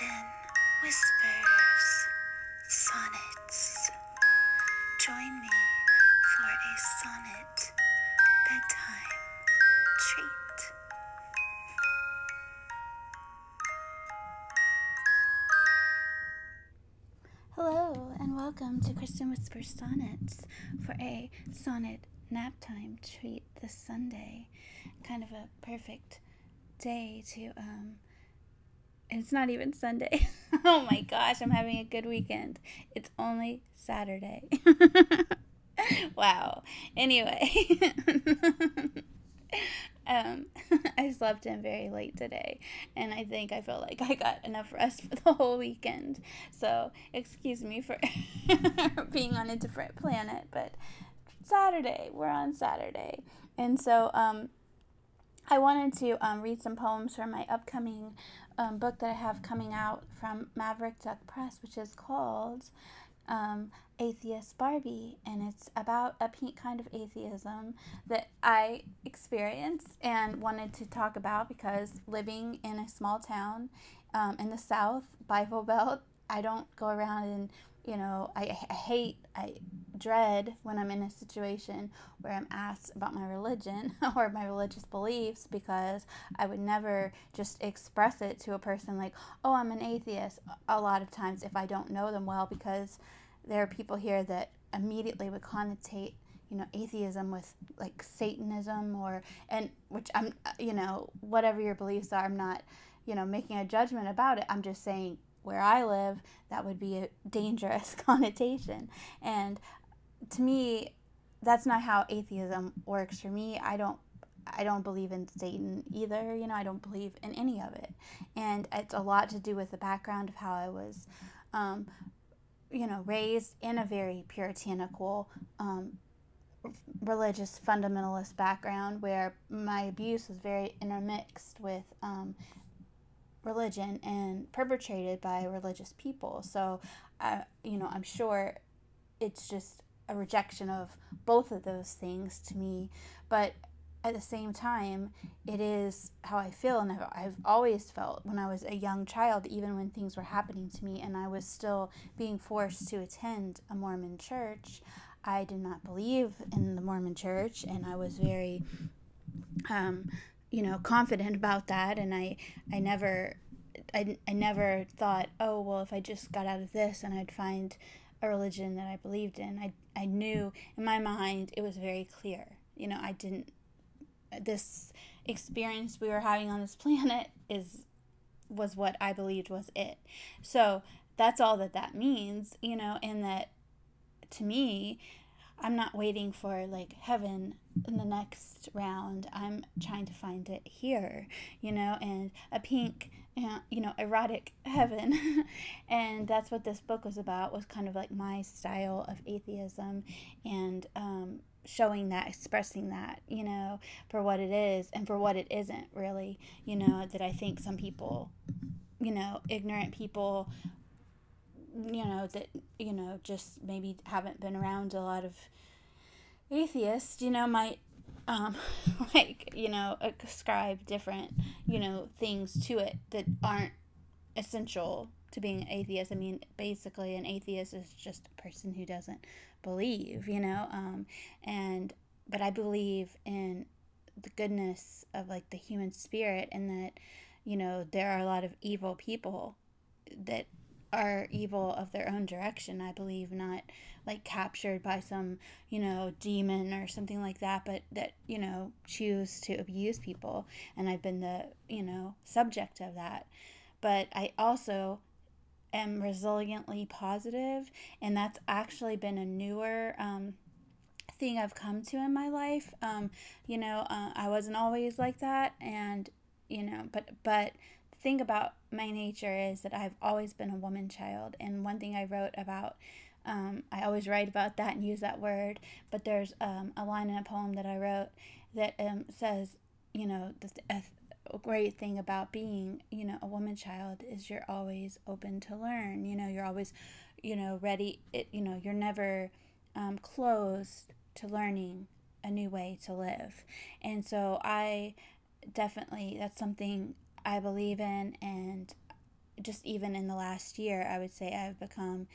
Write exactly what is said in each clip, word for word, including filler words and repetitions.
Kristen Whispers Sonnets. Join me for a sonnet bedtime treat. Hello, and welcome to Kristen Whisper Sonnets for a sonnet nap time treat this Sunday. Kind of a perfect day to, um, it's not even Sunday. Oh my gosh, I'm having a good weekend. It's only Saturday. Wow. Anyway, um, I slept in very late today, and I think I feel like I got enough rest for the whole weekend. So excuse me for being on a different planet, but Saturday, we're on Saturday. And so, um, I wanted to um, read some poems from my upcoming um, book that I have coming out from Maverick Duck Press, which is called um, Atheist Barbie, and it's about a pink kind of atheism that I experienced and wanted to talk about because living in a small town um, in the South, Bible Belt, I don't go around and, you know, I, I hate, I dread when I'm in a situation where I'm asked about my religion or my religious beliefs, because I would never just express it to a person like, oh, I'm an atheist, a lot of times if I don't know them well, because there are people here that immediately would connotate, you know, atheism with like Satanism or, and which I'm, you know, whatever your beliefs are, I'm not, you know, making a judgment about it. I'm just saying, where I live, that would be a dangerous connotation. And to me, that's not how atheism works for me. I don't I don't believe in Satan either. You know, I don't believe in any of it. And it's a lot to do with the background of how I was, um, you know, raised in a very puritanical, um, religious fundamentalist background where my abuse was very intermixed with um religion and perpetrated by religious people. So, uh, you know, I'm sure it's just a rejection of both of those things to me. But at the same time, it is how I feel, and I've, I've always felt when I was a young child, even when things were happening to me and I was still being forced to attend a Mormon church. I did not believe in the Mormon church, and I was very, um, you know, confident about that, and I, I never, I, I never thought, oh, well, if I just got out of this, and I'd find a religion that I believed in. I, I knew, in my mind, it was very clear, you know, I didn't, this experience we were having on this planet is, was what I believed was it. So, that's all that that means, you know, and that, to me, I'm not waiting for, like, heaven in the next round. I'm trying to find it here, you know, and a pink, you know, erotic heaven. And that's what this book was about, was kind of like my style of atheism and um, showing that, expressing that, you know, for what it is and for what it isn't, really, you know, that I think some people, you know, ignorant people, you know, that, you know, just maybe haven't been around a lot of atheists, you know, might, um, like, you know, ascribe different, you know, things to it that aren't essential to being an atheist. I mean, basically, an atheist is just a person who doesn't believe, you know, um, and, but I believe in the goodness of, like, the human spirit, and that, you know, there are a lot of evil people that are evil of their own direction, I believe, not like captured by some, you know, demon or something like that, but that, you know, choose to abuse people, and I've been the, you know, subject of that. But I also am resiliently positive, and that's actually been a newer um thing I've come to in my life. Um you know, uh, I wasn't always like that, and, you know, but but thing about my nature is that I've always been a woman child, and one thing I wrote about, um, I always write about that and use that word, but there's um, a line in a poem that I wrote that um, says, you know, the th- a great thing about being, you know, a woman child is you're always open to learn, you know, you're always, you know, ready, it, you know, you're never um, closed to learning a new way to live. And so I definitely, that's something I believe in, and just even in the last year, I would say I've become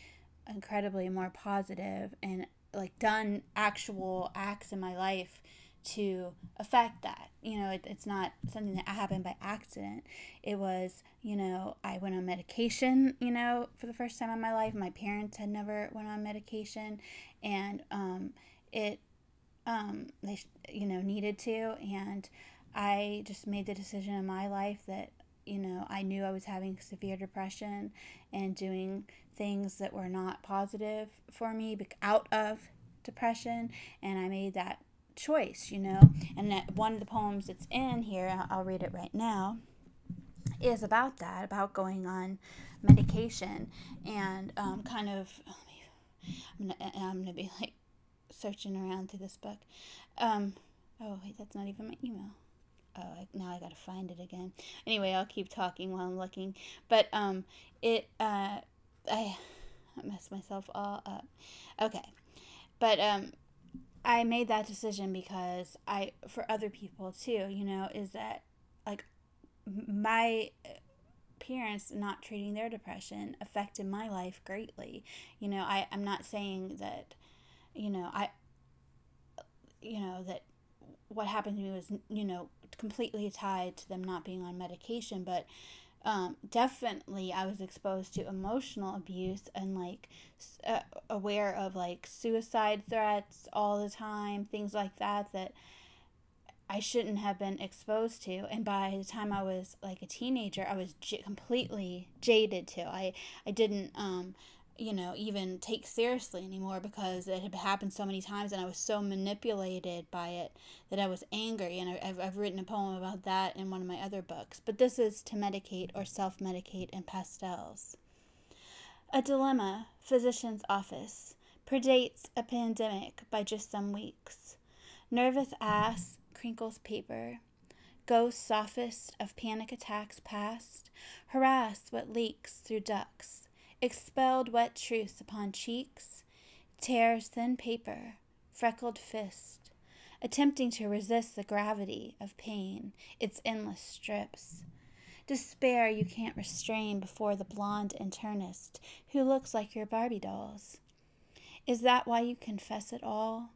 incredibly more positive and, like, done actual acts in my life to affect that. You know, it, it's not something that happened by accident. It was, you know, I went on medication, you know, for the first time in my life. My parents had never went on medication, and um, it, um, they, you know, needed to, and I just made the decision in my life that, you know, I knew I was having severe depression and doing things that were not positive for me out of depression, and I made that choice, you know. And that one of the poems that's in here, I'll read it right now, is about that, about going on medication and um, kind of, oh, I'm gonna, I'm gonna be like searching around through this book. Um, oh, wait, that's not even my email. Oh, now I gotta find it again. Anyway, I'll keep talking while I'm looking. But um, it, uh, I, I messed myself all up. Okay, but um, I made that decision because I, for other people too, you know, is that, like, my parents not treating their depression affected my life greatly. You know, I, I'm not saying that, you know, I, you know, that what happened to me was, you know, completely tied to them not being on medication, but um, definitely I was exposed to emotional abuse and, like, uh, aware of, like, suicide threats all the time, things like that, that I shouldn't have been exposed to. And by the time I was, like, a teenager, I was j- completely jaded to. I, I didn't, um, you know, even take seriously anymore because it had happened so many times, and I was so manipulated by it that I was angry. And I, I've, I've written a poem about that in one of my other books. But this is To Medicate or Self-Medicate in Pastels. A dilemma, physician's office, predates a pandemic by just some weeks. Nervous ass crinkles paper. Ghost sophist of panic attacks past, harass what leaks through ducts. Expelled wet truths upon cheeks, tears thin paper, freckled fist, attempting to resist the gravity of pain, its endless strips. Despair you can't restrain before the blonde internist who looks like your Barbie dolls. Is that why you confess it all?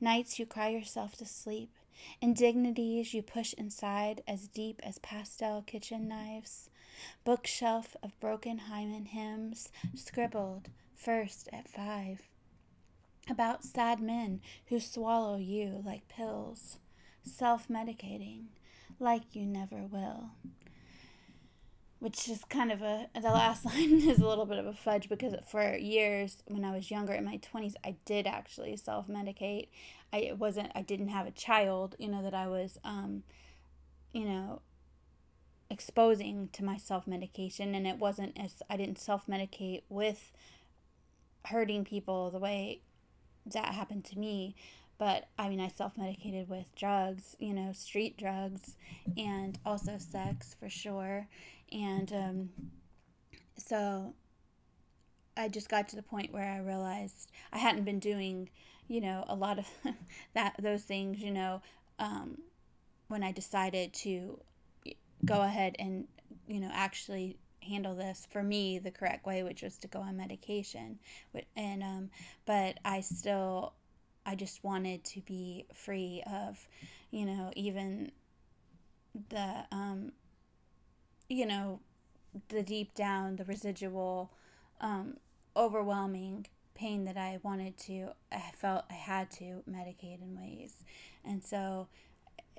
Nights you cry yourself to sleep, indignities you push inside as deep as pastel kitchen knives. Bookshelf of broken hymen hymns, scribbled first at five. About sad men who swallow you like pills, self-medicating like you never will. Which is kind of a, the last line is a little bit of a fudge, because for years when I was younger, in my twenties, I did actually self-medicate. I it wasn't, I didn't have a child, you know, that I was, um, you know, exposing to my self-medication, and it wasn't as, I didn't self-medicate with hurting people the way that happened to me, but I mean I self-medicated with drugs, you know, street drugs, and also sex for sure, and um, so I just got to the point where I realized I hadn't been doing, you know, a lot of that those things, you know, um, when I decided to go ahead and, you know, actually handle this for me the correct way, which was to go on medication. And, um, but I still, I just wanted to be free of, you know, even the, um, you know, the deep down, the residual, um, overwhelming pain that I wanted to, I felt I had to medicate in ways. And so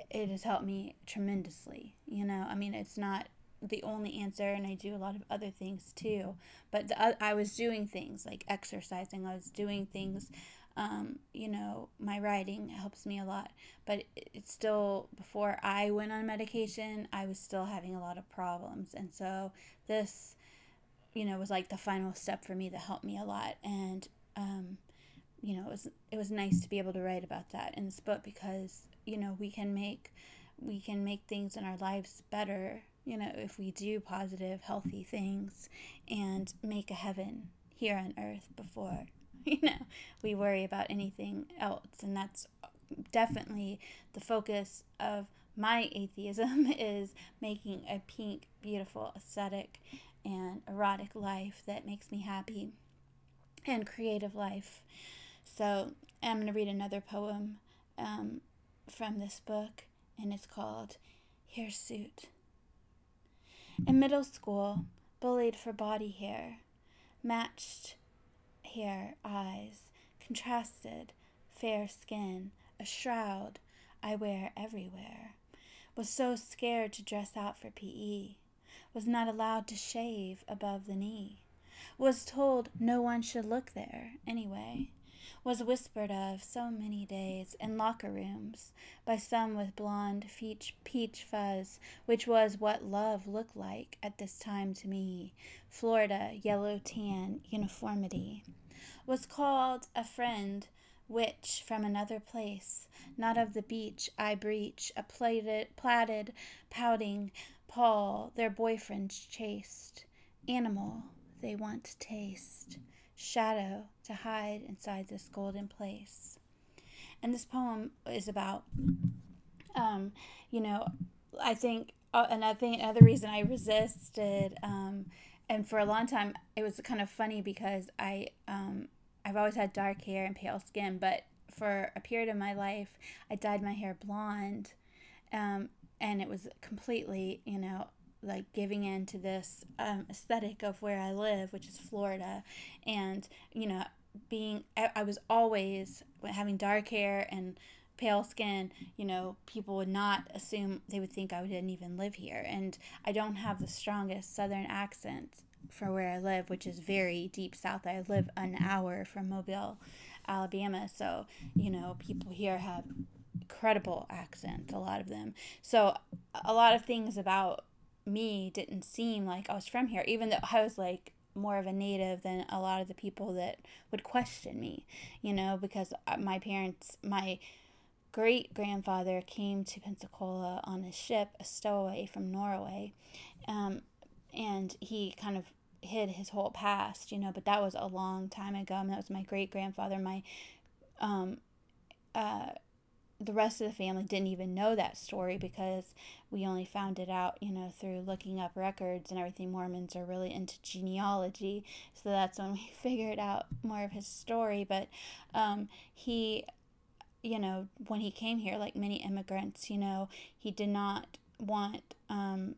it has helped me tremendously, you know. I mean, it's not the only answer, and I do a lot of other things too, but the, I was doing things like exercising, I was doing things, um, you know, my writing helps me a lot, but it's still, before I went on medication, I was still having a lot of problems, and so this, you know, was like the final step for me that helped me a lot, and, um, you know, it was, it was nice to be able to write about that in this book, because, you know, we can make, we can make things in our lives better, you know, if we do positive, healthy things and make a heaven here on earth before, you know, we worry about anything else. And that's definitely the focus of my atheism, is making a pink, beautiful aesthetic and erotic life that makes me happy and creative life. So I'm going to read another poem um, from this book, and it's called Hirsute. In middle school, bullied for body hair, matched hair, eyes, contrasted, fair skin, a shroud I wear everywhere. Was so scared to dress out for P E. Was not allowed to shave above the knee. Was told no one should look there anyway. Was whispered of so many days in locker rooms by some with blonde peach, peach fuzz, which was what love looked like at this time to me. Florida, yellow tan, uniformity. Was called a friend, witch from another place, not of the beach, I breach, a plaited, plaited, pouting Paul, their boyfriend's chased, animal they want to taste, shadow to hide inside this golden place. And this poem is about, um, you know, I think, uh, and I think another reason I resisted, um, and for a long time, it was kind of funny because I, um, I've always had dark hair and pale skin, but for a period of my life, I dyed my hair blonde, um, and it was completely, you know, like giving in to this um, aesthetic of where I live, which is Florida, and, you know, being, I, I was always having dark hair and pale skin, you know, people would not assume, they would think I didn't even live here, and I don't have the strongest Southern accent for where I live, which is very deep south. I live an hour from Mobile, Alabama, so, you know, people here have incredible accents, a lot of them. So a lot of things about me didn't seem like I was from here, even though I was like more of a native than a lot of the people that would question me, you know, because my parents, my great-grandfather came to Pensacola on a ship, a stowaway from Norway, um, and he kind of hid his whole past, you know, but that was a long time ago. And that was my great-grandfather. My, um, uh, the rest of the family didn't even know that story because we only found it out, you know, through looking up records and everything. Mormons are really into genealogy. So that's when we figured out more of his story. But, um, he, you know, when he came here, like many immigrants, you know, he did not want, um,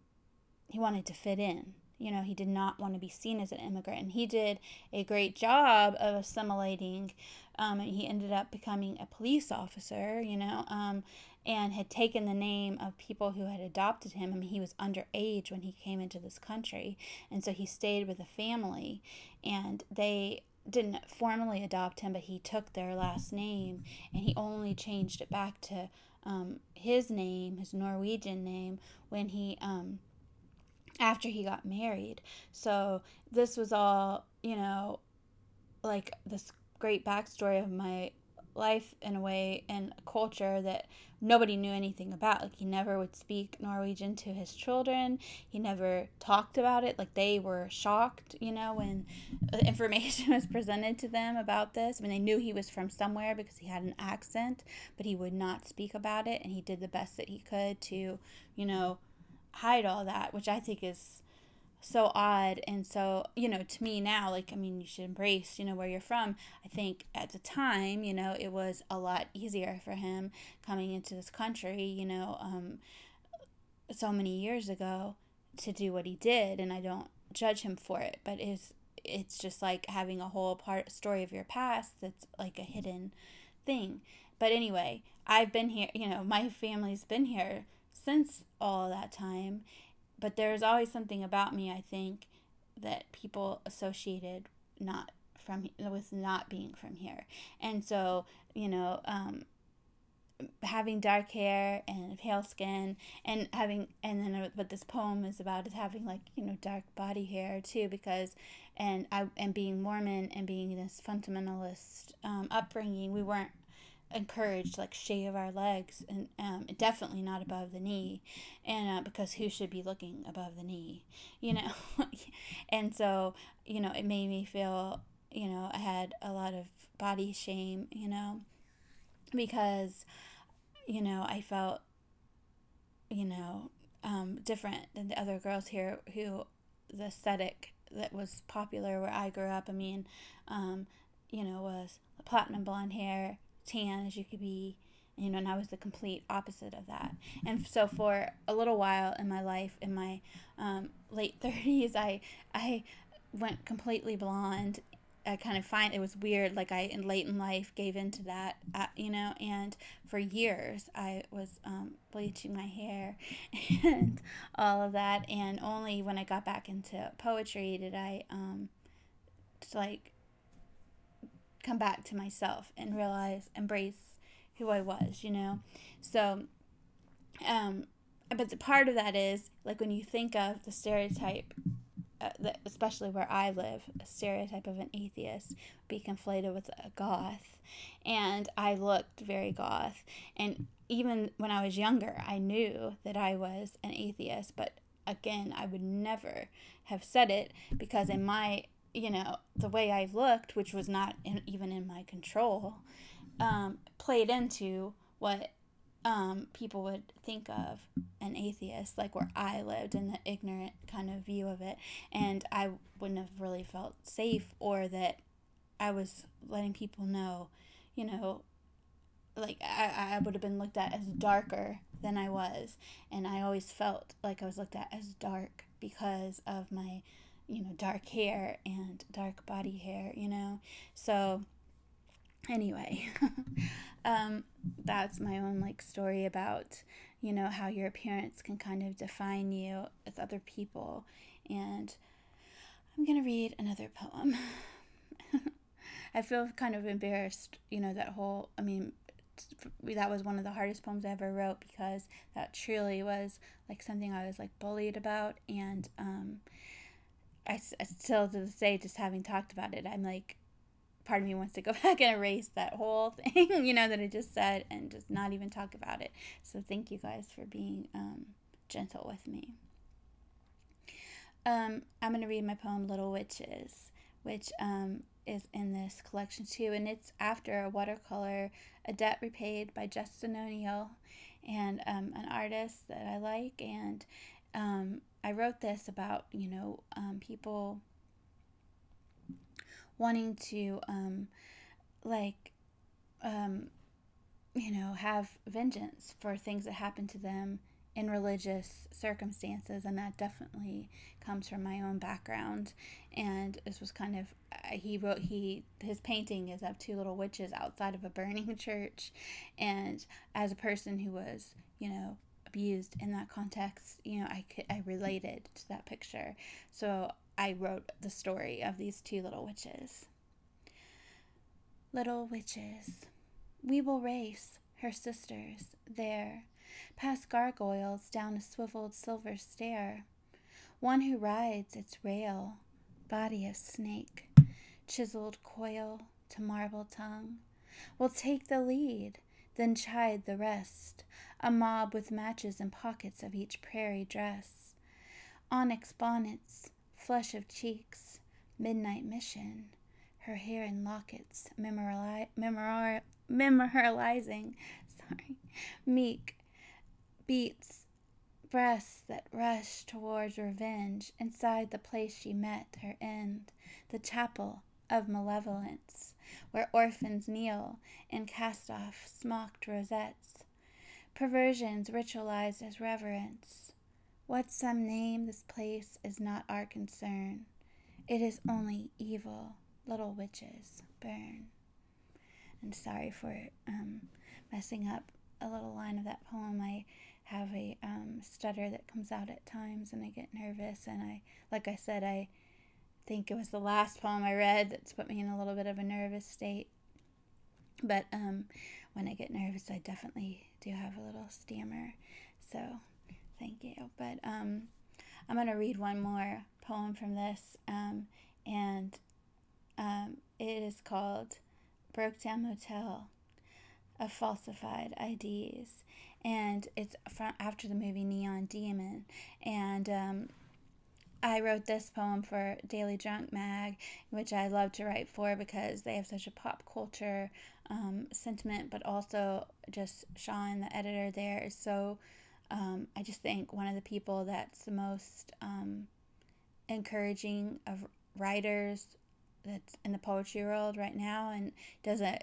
he wanted to fit in. You know, he did not want to be seen as an immigrant. And he did a great job of assimilating. Um, and he ended up becoming a police officer, you know, um, and had taken the name of people who had adopted him. I mean, he was underage when he came into this country. And so he stayed with a family. And they didn't formally adopt him, but he took their last name. And he only changed it back to um, his name, his Norwegian name, when he... Um, after he got married. So this was all, you know, like this great backstory of my life in a way, and a culture that nobody knew anything about. Like, he never would speak Norwegian to his children. He never talked about it. Like, they were shocked, you know, when information was presented to them about this. I mean, they knew he was from somewhere because he had an accent, but he would not speak about it. And he did the best that he could to, you know, hide all that, which I think is so odd. And so, you know, to me now, like, I mean, you should embrace, you know, where you're from. I think at the time, you know, it was a lot easier for him coming into this country, you know, um, so many years ago to do what he did. And I don't judge him for it, but it's, it's just like having a whole part story of your past that's like a hidden thing. But anyway, I've been here, you know, my family's been here since all that time, but there's always something about me, I think, that people associated not from with not being from here. And so, you know, um, having dark hair and pale skin, and having, and then what this poem is about is having, like, you know, dark body hair too, because, and I and being Mormon and being this fundamentalist um, upbringing, we weren't encouraged, like, shave our legs, and um, definitely not above the knee, and uh, because who should be looking above the knee, you know? And so, you know, it made me feel, you know, I had a lot of body shame, you know, because, you know, I felt, you know, um, different than the other girls here who the aesthetic that was popular where I grew up, I mean, um, you know, was platinum blonde hair, tan as you could be, you know, and I was the complete opposite of that. And so for a little while in my life, in my um, late thirties, I I went completely blonde. I kind of find it was weird, like I in late in life gave into that, uh, you know, and for years I was um, bleaching my hair and all of that, and only when I got back into poetry did I um, just like come back to myself and realize, embrace who I was, you know, so, um, but the part of that is, like, when you think of the stereotype, Uh, that, especially where I live, a stereotype of an atheist would be conflated with a goth, and I looked very goth, and even when I was younger, I knew that I was an atheist, but again, I would never have said it, because in my, you know, the way I looked, which was not in, even in my control, um, played into what Um, people would think of an atheist, like where I lived, and the ignorant kind of view of it, and I wouldn't have really felt safe, or that I was letting people know, you know, like I, I would have been looked at as darker than I was, and I always felt like I was looked at as dark because of my, you know, dark hair and dark body hair, you know, so... Anyway, um, that's my own, like, story about, you know, how your appearance can kind of define you with other people. And I'm going to read another poem. I feel kind of embarrassed, you know, that whole, I mean, that was one of the hardest poems I ever wrote, because that truly was, like, something I was, like, bullied about. And um, I, I still to this day, just having talked about it, I'm like, part of me wants to go back and erase that whole thing, you know, that I just said, and just not even talk about it. So thank you guys for being um, gentle with me. Um, I'm going to read my poem, Little Witches, which um, is in this collection too. And it's after a watercolor, A Debt Repaid, by Justin O'Neill, and um, an artist that I like. And um, I wrote this about, you know, um, people... wanting to, um, like, um, you know, have vengeance for things that happened to them in religious circumstances, and that definitely comes from my own background. And this was kind of, uh, he wrote, he, his painting is of two little witches outside of a burning church, and as a person who was, you know, abused in that context, you know, I could, I related to that picture, so I wrote the story of these two little witches. Little witches, we will race, her sisters, there, past gargoyles down a swiveled silver stair, one who rides its rail, body of snake, chiseled coil to marble tongue, will take the lead, then chide the rest, a mob with matches in pockets of each prairie dress, onyx bonnets, flush of cheeks, midnight mission, her hair in lockets, memoriali- memori- memorializing, sorry, meek beats, breasts that rush towards revenge, inside the place she met her end, the chapel of malevolence, where orphans kneel in cast-off smocked rosettes, perversions ritualized as reverence. What some name this place is not our concern. It is only evil, little witches burn. I'm sorry for um, messing up a little line of that poem. I have a um, stutter that comes out at times, and I get nervous. And I, like I said, I think it was the last poem I read that's put me in a little bit of a nervous state. But um, when I get nervous, I definitely do have a little stammer. So... thank you. But um, I'm going to read one more poem from this, um, and um, it is called Broke Down Motel of Falsified I Ds, and it's from after the movie Neon Demon, and um, I wrote this poem for Daily Drunk Mag, which I love to write for because they have such a pop culture um, sentiment, but also just Sean, the editor there, is so... Um, I just think one of the people that's the most um, encouraging of writers that's in the poetry world right now and does an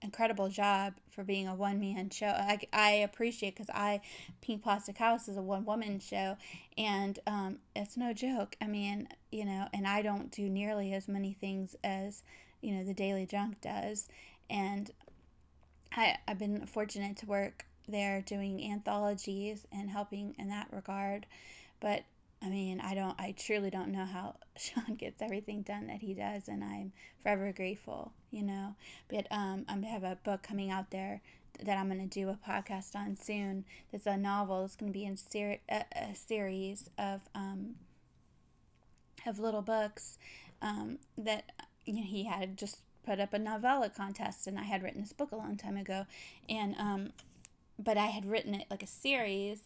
incredible job for being a one-man show. I, I appreciate because I, Pink Plastic House is a one-woman show, and um, it's no joke. I mean, you know, and I don't do nearly as many things as, you know, the Daily Drunk does, and I, I've been fortunate to work there doing anthologies and helping in that regard, but I mean, I don't, I truly don't know how Sean gets everything done that he does, and I'm forever grateful, you know, but um, I'm going to have a book coming out there that I'm going to do a podcast on soon. That's a novel. It's going to be in ser- a, a series of, um, of little books, um, that, you know, he had just put up a novella contest, and I had written this book a long time ago, and, um, but I had written it like a series.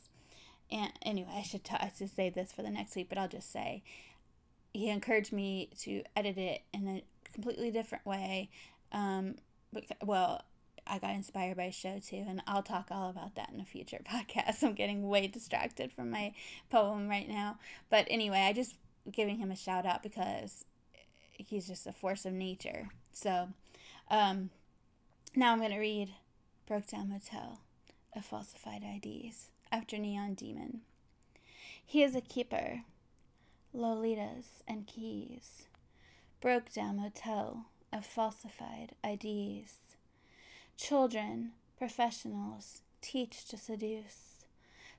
And anyway, I should, t- I should say this for the next week, but I'll just say he encouraged me to edit it in a completely different way. Um, but, well, I got inspired by a show too, and I'll talk all about that in a future podcast. I'm getting way distracted from my poem right now. But anyway, I just giving him a shout out because he's just a force of nature. So um, now I'm going to read Broke Down Motel of Falsified I Ds. After Neon Demon. He is a keeper. Lolitas and keys. Broke down motel of falsified I Ds. Children, professionals, teach to seduce.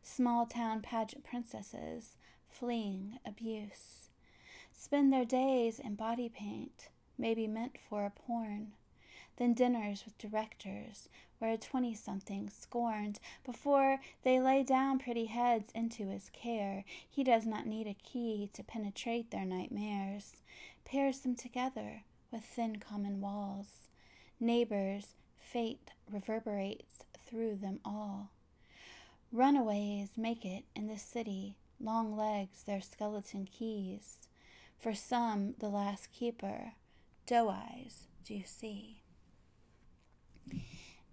Small town pageant princesses fleeing abuse. Spend their days in body paint, maybe meant for a porn. Then dinners with directors, where a twenty-something scorned. Before they lay down pretty heads into his care, he does not need a key to penetrate their nightmares. Pairs them together with thin common walls. Neighbors, fate reverberates through them all. Runaways make it in the city, long legs their skeleton keys. For some, the last keeper, doe eyes do you see.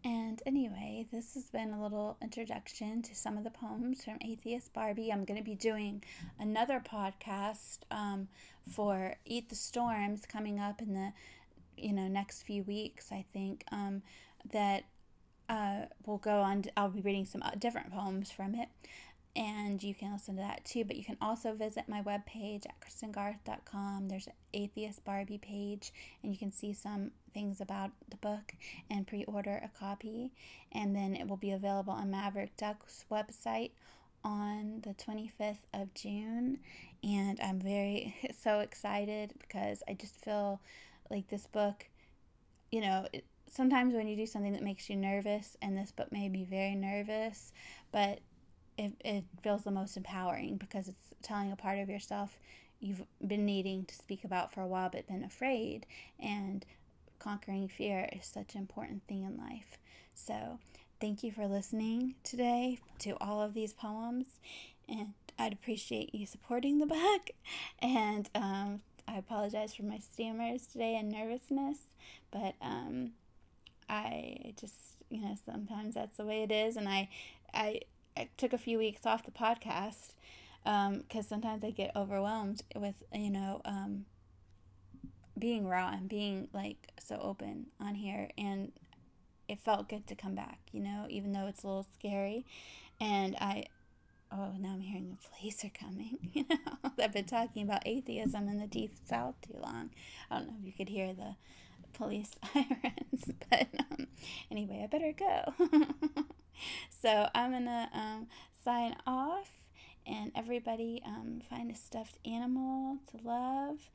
And anyway, this has been a little introduction to some of the poems from Atheist Barbie. I'm going to be doing another podcast um, for Eat the Storms coming up in the, you know, next few weeks, I think, um, that uh, will go on. I'll be reading some different poems from it, and you can listen to that too. But you can also visit my webpage at kristen garth dot com. There's an Atheist Barbie page, and you can see some things about the book and pre-order a copy, and then it will be available on Maverick Duck's website on the twenty-fifth of June, and I'm very so excited because I just feel like this book, you know, it, sometimes when you do something that makes you nervous, and this book made me very nervous, but it, it feels the most empowering because it's telling a part of yourself you've been needing to speak about for a while but been afraid, and conquering fear is such an important thing in life. So thank you for listening today to all of these poems, and I'd appreciate you supporting the book. And um, I apologize for my stammers today and nervousness, but um, I just, you know, sometimes that's the way it is. And I, I, I took a few weeks off the podcast um, because sometimes I get overwhelmed with, you know, um, being raw and being like so open on here, and it felt good to come back, you know, even though it's a little scary. And I oh now I'm hearing the police are coming, you know. I've been talking about atheism in the deep south too long. I don't know if you could hear the police sirens, but um, anyway, I better go. So I'm gonna um, sign off, and everybody um, find a stuffed animal to love.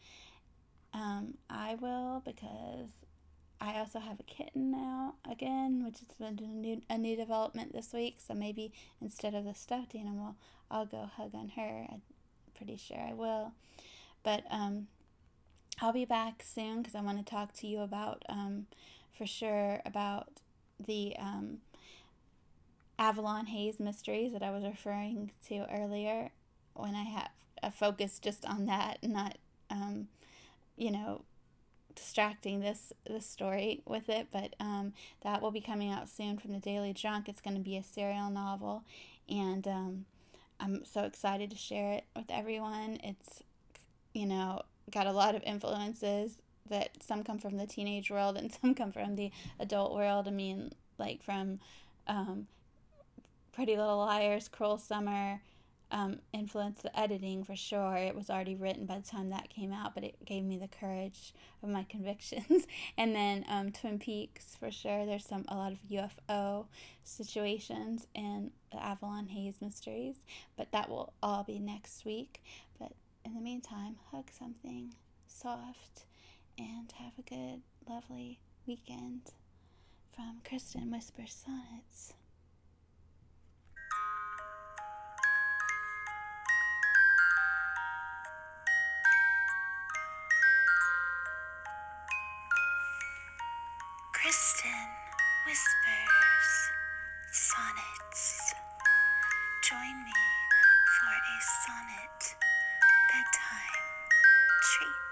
Um, I will, because I also have a kitten now again, which is a new, a new development this week. So maybe instead of the stuffed animal, I'll go hug on her. I'm pretty sure I will. But um, I'll be back soon because I want to talk to you about, um, for sure, about the um, Avalon Hayes mysteries that I was referring to earlier, when I have a focus just on that, not... Um, you know, distracting this, this story with it, but um, that will be coming out soon from the Daily Drunk. It's going to be a serial novel, and um, I'm so excited to share it with everyone. It's you know, got a lot of influences that some come from the teenage world and some come from the adult world. I mean, like from um, Pretty Little Liars, Cruel Summer, um, influenced the editing for sure. It was already written by the time that came out, but it gave me the courage of my convictions. And then um, Twin Peaks, for sure. There's some a lot of U F O situations and the Avalon Hayes mysteries, but that will all be next week. But in the meantime, hug something soft and have a good, lovely weekend from Kristen Whisper Sonnets. Kristen Whispers Sonnets. Join me for a sonnet bedtime treat.